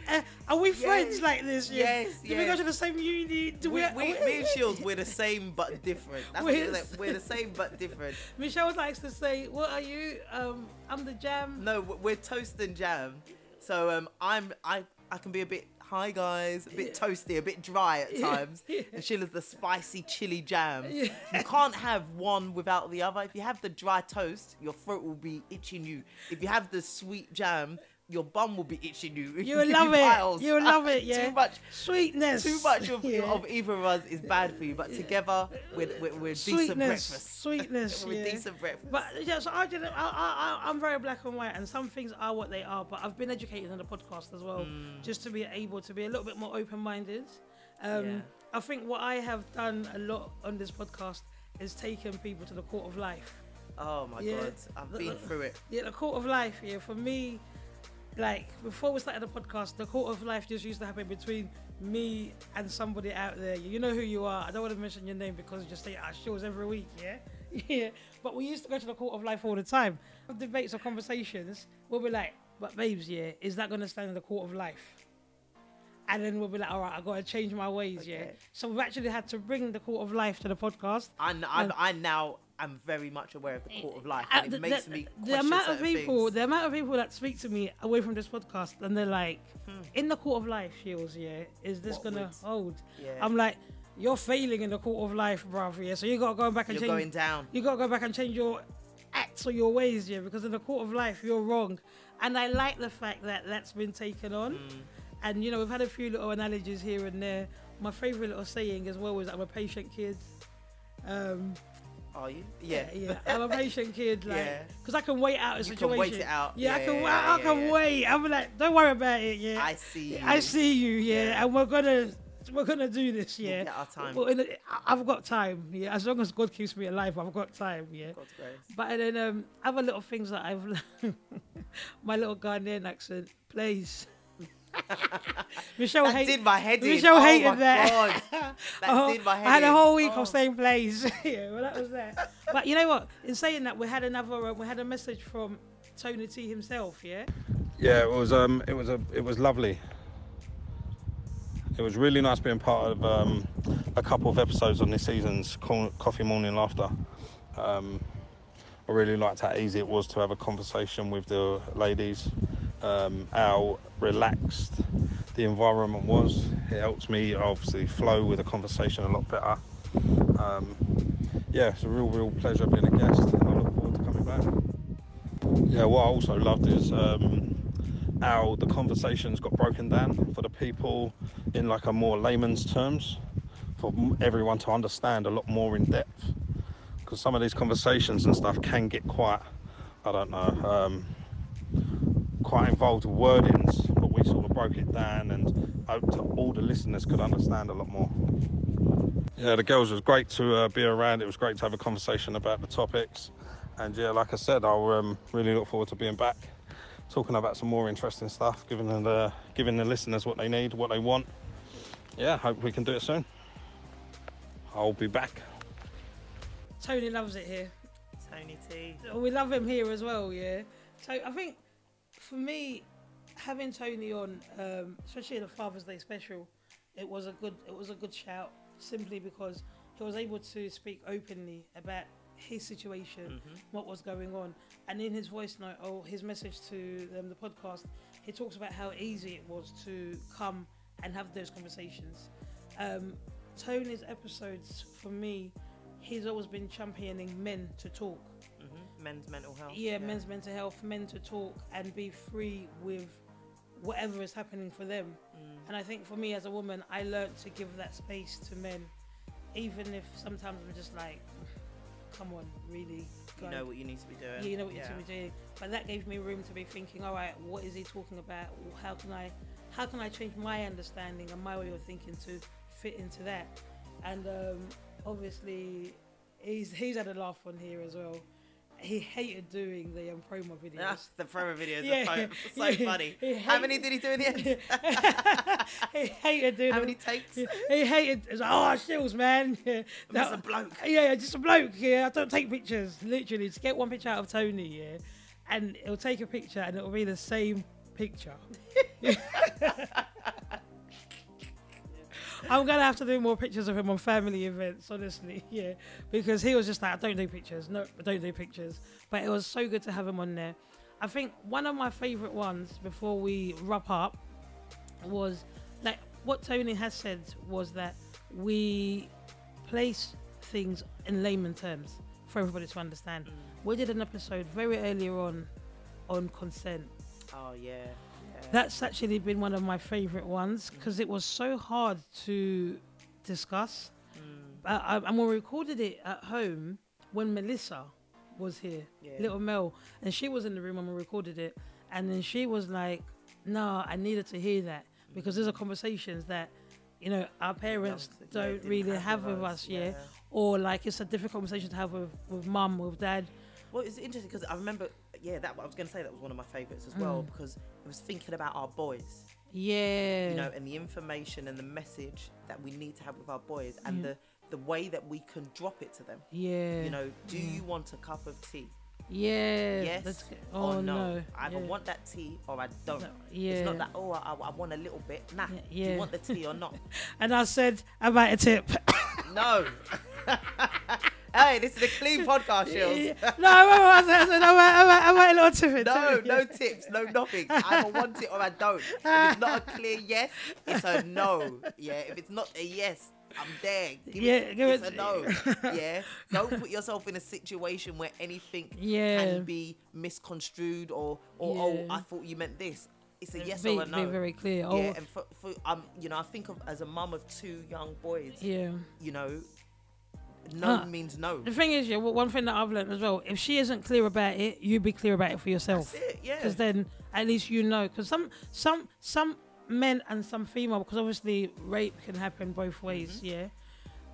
friends like this? Yes. Do we go to the same uni? Do we me and Shields, we're the same but different. That's what like. We're the same but different. Michelle likes to say, "What are you? I'm the jam." No, we're toast and jam. So I can be a bit, hi guys, a bit toasty, a bit dry at times. Yeah. And Sheila's the spicy chili jam. Yeah. You can't have one without the other. If you have the dry toast, your throat will be itching you. If you have the sweet jam, your bum will be itching you. You will love it. You will love it, yeah. Too much sweetness. Too much of either of us is bad for you. But together, we're decent breakfast. Sweetness, we're decent breakfast. But yeah, so I'm very black and white, and some things are what they are. But I've been educated on the podcast as well, just to be able to be a little bit more open-minded. I think what I have done a lot on this podcast is taken people to the court of life. Oh my God, I've been through it. Yeah, the court of life. Yeah, for me. Like, before we started the podcast, the court of life just used to happen between me and somebody out there. You know who you are. I don't want to mention your name because you just say, shows every week, yeah? Yeah. But we used to go to the court of life all the time. Debates or conversations, we'll be like, but babes, yeah, is that going to stand in the court of life? And then we'll be like, all right, I've got to change my ways, yeah? So we've actually had to bring the court of life to the podcast. I'm very much aware of the court of life, and it makes me question the amount of people, things. The amount of people that speak to me away from this podcast, and they're like, in the court of life, Shields, is this what gonna hold? Yeah. I'm like, you're failing in the court of life, bruv, so you gotta go back and you're going down. You gotta go back and change your acts or your ways, because in the court of life, you're wrong. And I like the fact that that's been taken on, and you know, we've had a few little analogies here and there. My favorite little saying as well is, I'm a patient kid. Are you? Yeah. I'm a patient kid, like, because I can wait out a situation. You can wait it out. Yeah, I can wait. I'm like, don't worry about it. Yeah, I see you. And we're gonna do this. Yeah, we'll get our time. I've got time. Yeah, as long as God keeps me alive, I've got time. Yeah, God's grace. But then other little things that I've learned. My little Ghanaian accent, please. Michelle that did my head in. Michelle hated that. God. That did my head in. I had a whole week of same place. Well, that was that. But you know what? In saying that, we had a message from Tony T himself. Yeah. Yeah, it was lovely. It was really nice being part of a couple of episodes on this season's Coffee Morning Laughter. I really liked how easy it was to have a conversation with the ladies. How relaxed the environment was. It helps me obviously flow with the conversation a lot better. It's a real pleasure being a guest, and I look forward to coming back. Yeah, what I also loved is how the conversations got broken down for the people in like a more layman's terms, for everyone to understand a lot more in depth, because some of these conversations and stuff can get quite, I don't know, quite involved with wordings, but we sort of broke it down and hoped that all the listeners could understand a lot more. Yeah, the girls was great to be around. It was great to have a conversation about the topics, and like I said, I'll really look forward to being back, talking about some more interesting stuff, giving the listeners what they need, what they want. Yeah, hope we can do it soon. I'll be back. Tony loves it here. Tony T. We love him here as well. Yeah. So I think, for me, having Tony on, especially in the Father's Day special, it was a good shout, simply because he was able to speak openly about his situation, what was going on, and in his voice note, his message to the podcast, he talks about how easy it was to come and have those conversations. Tony's episodes, for me, he's always been championing men to talk. Men's mental health. Yeah, men's mental health, men to talk and be free with whatever is happening for them. And I think for me as a woman, I learned to give that space to men, even if sometimes we're just like, come on, really. Go. You know what you need to be doing. Yeah, you know what you need to be doing. But that gave me room to be thinking, all right, what is he talking about? How can I change my understanding and my way of thinking to fit into that? And obviously, he's had a laugh on here as well. He hated doing the promo videos. The promo videos are so funny. How many did he do in the end? He hated doing them. How many takes? He hated. It was like, oh, shills, man. That's a bloke. Yeah, just a bloke. Yeah, I don't take pictures. Literally, just get one picture out of Tony, yeah, and he'll take a picture and it'll be the same picture. I'm going to have to do more pictures of him on family events, honestly, yeah. Because he was just like, I don't do pictures. No, I don't do pictures. But it was so good to have him on there. I think one of my favourite ones, before we wrap up, was like what Tony has said was that we place things in layman terms for everybody to understand. Mm. We did an episode very earlier on consent. Oh, yeah. That's actually been one of my favourite ones because it was so hard to discuss. And we recorded it at home when Melissa was here, Little Mel, and she was in the room when we recorded it. And then she was like, "Nah, I needed to hear that because those are conversations that, you know, our parents don't really have with us, or like it's a difficult conversation to have with mum, with dad." Well, it's interesting because I remember, I was going to say that was one of my favourites as well because it was thinking about our boys. Yeah. You know, and the information and the message that we need to have with our boys and the way that we can drop it to them. Yeah. You know, do you want a cup of tea? Yeah. Yes or no. I either want that tea or I don't. No. Yeah. It's not that, oh, I want a little bit. Nah, do you want the tea or not? And I said, how about a tip? No. Hey, this is a clean podcast, Shills. No, I want a little tip. No tips, no nothing. I either want it or I don't. If it's not a clear yes, it's a no. Yeah, if it's not a yes, I'm there. Give it a no. Yeah, don't put yourself in a situation where anything can be misconstrued or oh, I thought you meant this. It's a yes or a no. Be very clear. Yeah, and you know, I think of as a mum of two young boys. Yeah, you know. No means no. The thing is, one thing that I've learned as well, if she isn't clear about it, you be clear about it for yourself. That's it, yeah. Because then at least you know. Because some men and some female, because obviously rape can happen both ways, yeah.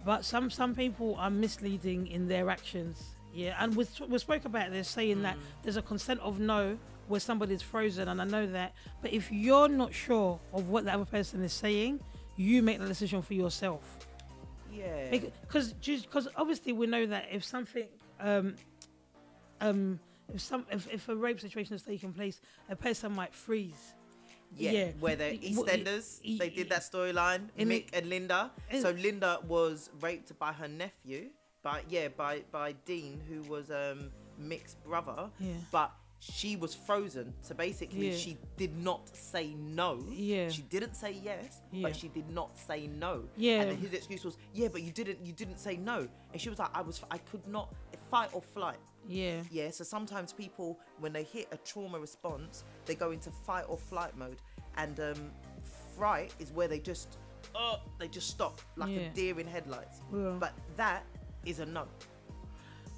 But some people are misleading in their actions, yeah. And we spoke about this, saying that there's a consent of no where somebody's frozen, and I know that. But if you're not sure of what the other person is saying, you make the decision for yourself. Yeah, because obviously we know that if something, if a rape situation is taking place, a person might freeze. Yeah. Where the EastEnders, they did that storyline. Mick and Linda. So Linda was raped by her nephew, by Dean, who was Mick's brother. Yeah. But she was frozen, so basically she did not say no. Yeah, she didn't say yes, but she did not say no. Yeah, and then his excuse was, but you didn't say no, and she was like, I could not fight or flight. Yeah, yeah. So sometimes people, when they hit a trauma response, they go into fight or flight mode, and fright is where they just stop like a deer in headlights. Yeah. But that is a no.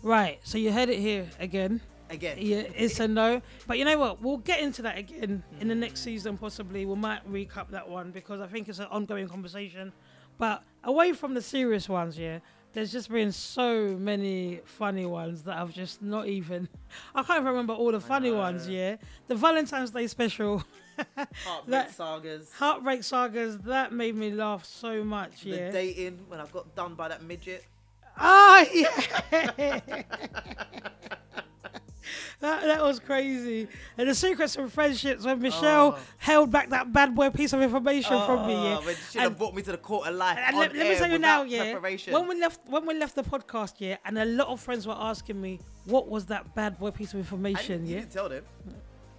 Right. So you heard it here again. Yeah, it's a no. But you know what? We'll get into that again in the next season, possibly. We might recap that one because I think it's an ongoing conversation. But away from the serious ones, there's just been so many funny ones that I've just not even... I can't even remember all the funny ones, The Valentine's Day special. Heartbreak sagas. That made me laugh so much, The dating when I got done by that midget. Oh, yeah. That was crazy. And the secrets of friendships when Michelle held back that bad boy piece of information from me. Yeah, when she brought me to the court of life. And let me tell you now, when we left the podcast, and a lot of friends were asking me, what was that bad boy piece of information? You didn't tell them.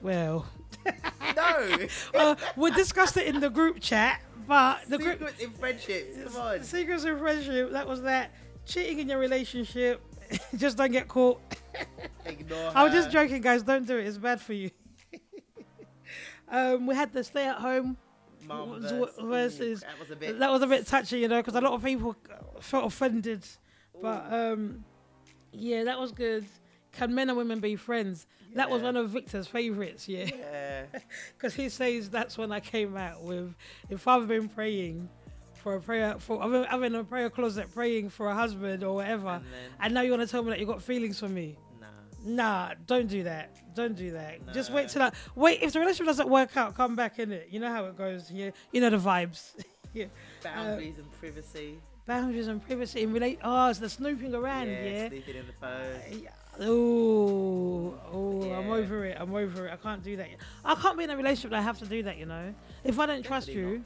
Well, no. We discussed it in the group chat, but the secrets in friendships. Come on, the secrets in friendship. That was that cheating in your relationship. Just don't get caught. Ignore her. I was just joking, guys. Don't do it. It's bad for you. We had the stay-at-home mom versus. That was a bit touchy, you know, because a lot of people felt offended. Ooh. But Yeah, that was good. Can men and women be friends? Yeah. That was one of Victor's favourites, yeah. Because he says that's when I came out with, if I've been praying for a prayer, I'm in a prayer closet praying for a husband or whatever, and now you want to tell me that you got feelings for me? Nah, don't do that. Don't do that. No. Just wait till that. Wait, if the relationship doesn't work out, come back in it. You know how it goes. Yeah, you know the vibes. Yeah. Boundaries and privacy. Boundaries and privacy and relate. Oh, it's the snooping around. Yeah. Sleeping in the phone. Oh, yeah. I'm over it. I'm over it. I can't do that. I can't be in a relationship that I have to do that. You know, if I don't trust you,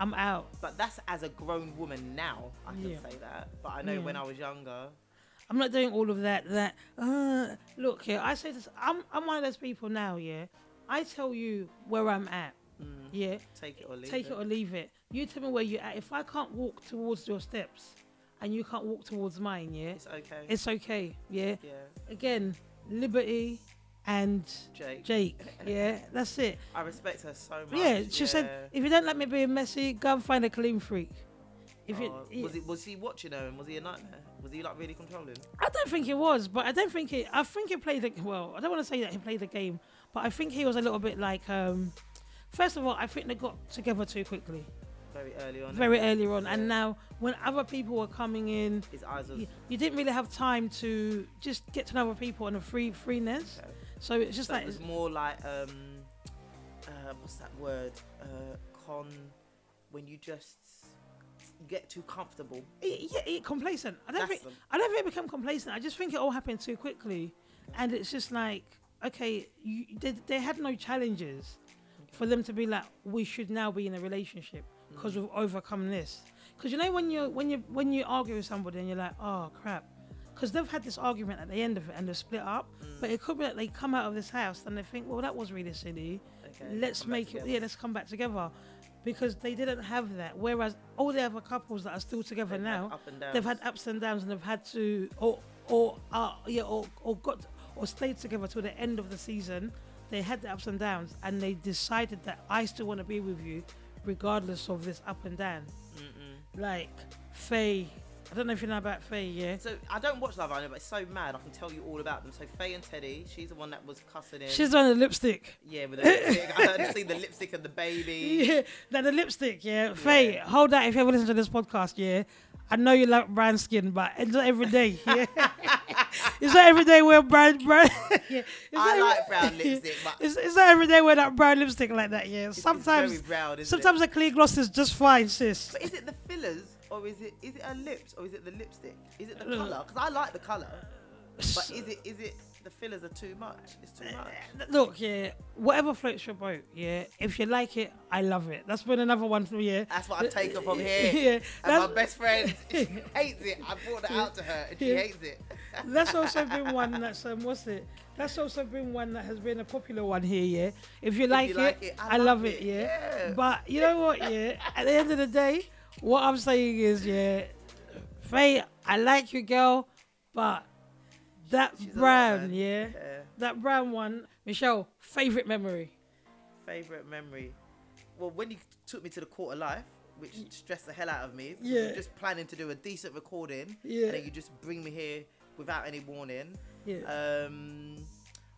I'm out. But that's as a grown woman now. I can say that. But I know when I was younger. I'm not doing all of that. Look here, I say this. I'm one of those people now. Yeah, I tell you where I'm at. Yeah, take it or leave it. You tell me where you're at. If I can't walk towards your steps, and you can't walk towards mine, yeah, it's okay. It's okay. Yeah. Yeah. Again, Liberty and Jake. Yeah, that's it. I respect her so much. Yeah, she said, if you don't like me being messy, go and find a clean freak. Was he watching her and was he a nightmare? Was he like really controlling? I don't think he was, but I don't think he. I think he played the. Well, I don't want to say that he played the game, but I think he was a little bit like. First of all, I think they got together too quickly. Very early on. Yeah. And now, when other people were coming in, his eyes was, you didn't really have time to just get to know other people on a freeness. Okay. So it's just so like it was more like what's that word? When you just. Get too comfortable. Complacent. I don't think it became complacent. I just think it all happened too quickly, and it's just like, okay, they had no challenges for them to be like, we should now be in a relationship because we've overcome this. Because you know when you argue with somebody and you're like, oh crap, because they've had this argument at the end of it and they've split up, but it could be that they come out of this house and they think, well, that was really silly. Okay, let's come back together. Because they didn't have that. Whereas all the other couples that are still together now, they've had ups and downs, and they've had to or stayed together till the end of the season. They had the ups and downs, and they decided that I still want to be with you, regardless of this up and down. Like Faye, I don't know if you know about Faye, yeah. So I don't watch Love Island, but it's so mad. I can tell you all about them. So Faye and Teddy, she's the one that was cussing in. She's on the lipstick. Yeah, with the lipstick. I heard see the lipstick and the baby. Yeah, the lipstick. Yeah, Faye, hold out if you ever listen to this podcast. Yeah, I know you like brown skin, but it's not every day. Yeah, it's not every day wear brown. Yeah, I like brown lipstick, but it's not every day wear that brown lipstick like that. Yeah, sometimes it's very brown, sometimes a clear gloss is just fine, sis. But is it the fillers? Or is it her lips, or is it the lipstick? Is it the colour? Because I like the colour, but is it the fillers are too much? It's too much. Look, yeah, whatever floats your boat, yeah. If you like it, I love it. That's been another one from here. That's what I've taken from here. Yeah, and my best friend, she hates it. I brought it out to her, and she hates it. That's also been one that's That's also been one that has been a popular one here, yeah. If you like it, I love it, yeah. But you know what, yeah. At the end of the day. What I'm saying is, yeah, Faye, I like you, girl, but that brown, that brown one, Michelle, favourite memory? Favourite memory? Well, when you took me to the Court of Life, which stressed the hell out of me, yeah. You're just planning to do a decent recording, and then you just bring me here without any warning. Yeah.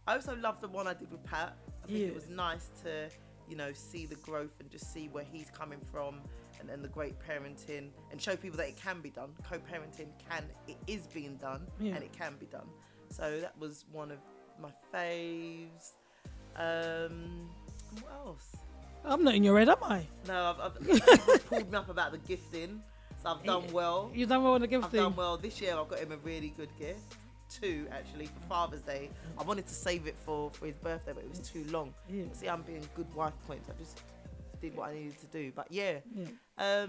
I also loved the one I did with Pat. I think it was nice to, you know, see the growth and just see where he's coming from. And the great parenting, and show people that it can be done. Co-parenting is being done, and it can be done. So that was one of my faves. What else? I'm not in your head, am I? No, I've pulled me up about the gifting, so I've done well. You've done well on the gifting. I've done well this year. I've got him a really good gift. 2 actually for Father's Day. I wanted to save it for his birthday, but it was too long. Yeah. See, I'm being good wife points. I just did what I needed to do, but those have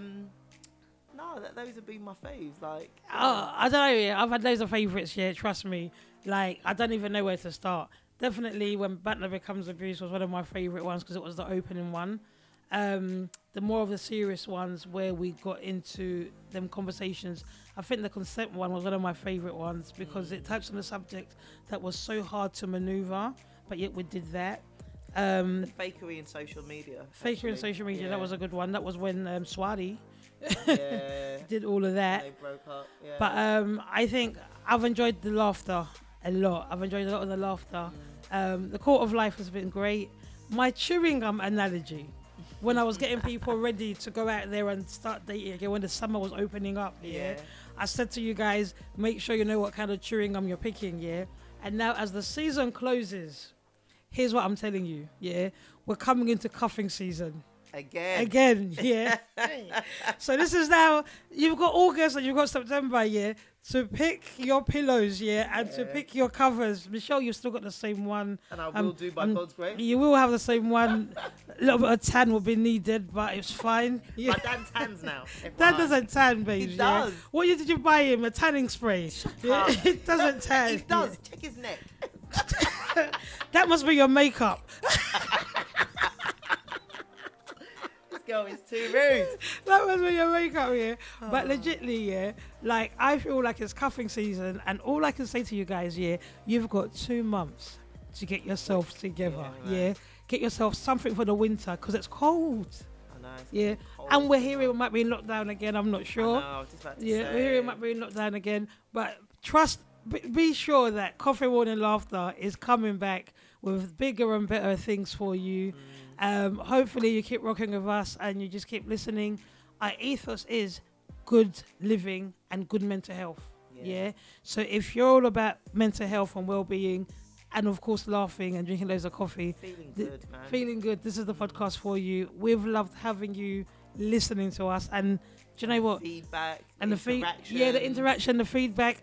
been my faves. Like, I don't know. Yeah, I've had loads of favourites. Yeah, trust me. Like, I don't even know where to start. Definitely, when Butler Becomes Abused was one of my favourite ones because it was the opening one. The more of the serious ones where we got into them conversations. I think the consent one was one of my favourite ones because it touched on a subject that was so hard to manoeuvre, but yet we did that. The fakery and social media. That was a good one. That was when Swati Yeah. Did all of that. They broke up. Yeah. But I think I've enjoyed the laughter a lot. I've enjoyed a lot of the laughter. Mm. The Court of Life has been great. My chewing gum analogy, when I was getting people ready to go out there and start dating again, when the summer was opening up, yeah, I said to you guys, make sure you know what kind of chewing gum you're picking, yeah? And now as the season closes, here's what I'm telling you, yeah? We're coming into cuffing season. Again, yeah. So this is now, you've got August and you've got September, yeah, to pick your pillows, yeah, and to pick your covers. Michelle, you've still got the same one. And I will do, by God's grace. You will have the same one. A little bit of tan will be needed, but it's fine. Yeah. My dad tans now. Dad doesn't tan, baby. He does. Yeah. What did you buy him? A tanning spray. Yeah. It doesn't tan. He does. Check his neck. That must be your makeup. Girl is too rude. That was when you wake up, yeah. Oh. But legitly, yeah, like I feel like it's cuffing season, and all I can say to you guys, yeah, you've got 2 months to get yourself together, yeah. Get yourself something for the winter because it's cold. I know. It's yeah, cold, and we're hearing we might be in lockdown again. I'm not sure. I know, I was just about to say. We're hearing we might be in lockdown again. But trust, be sure that Coffee Morning Laughter is coming back with bigger and better things for you. Mm. Hopefully you keep rocking with us and you just keep listening. Our ethos is good living and good mental health. Yeah. So if you're all about mental health and well-being, and of course laughing and drinking loads of coffee, feeling good, this is the podcast for you. We've loved having you listening to us, and do you know what? Feedback and the feedback,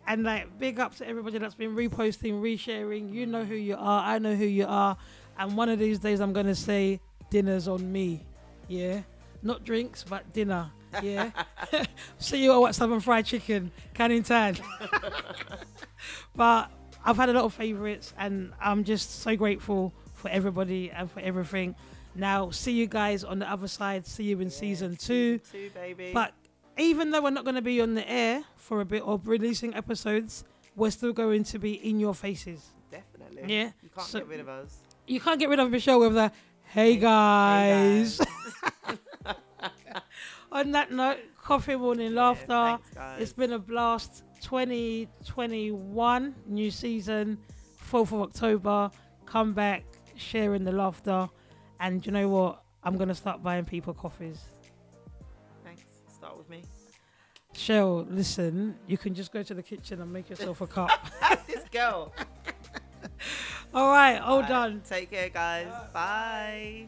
and like big up to everybody that's been reposting, resharing. You know who you are. I know who you are. And one of these days I'm going to say dinner's on me, yeah? Not drinks, but dinner, yeah? See you all at Southern Fried Chicken, Canning Tan. But I've had a lot of favourites and I'm just so grateful for everybody and for everything. Now, see you guys on the other side. See you in season two. Season two, baby. But even though we're not going to be on the air for a bit or releasing episodes, we're still going to be in your faces. Definitely. Yeah? You can't get rid of us. You can't get rid of Michelle with the, hey guys. Hey guys. On that note, Coffee Morning Laughter. Yeah, thanks, it's been a blast. 2021, new season, 4th of October. Come back, sharing the laughter. And you know what? I'm going to start buying people coffees. Thanks. Start with me. Shell, listen, you can just go to the kitchen and make yourself a cup. This girl. All right, all done. Take care, guys. Bye.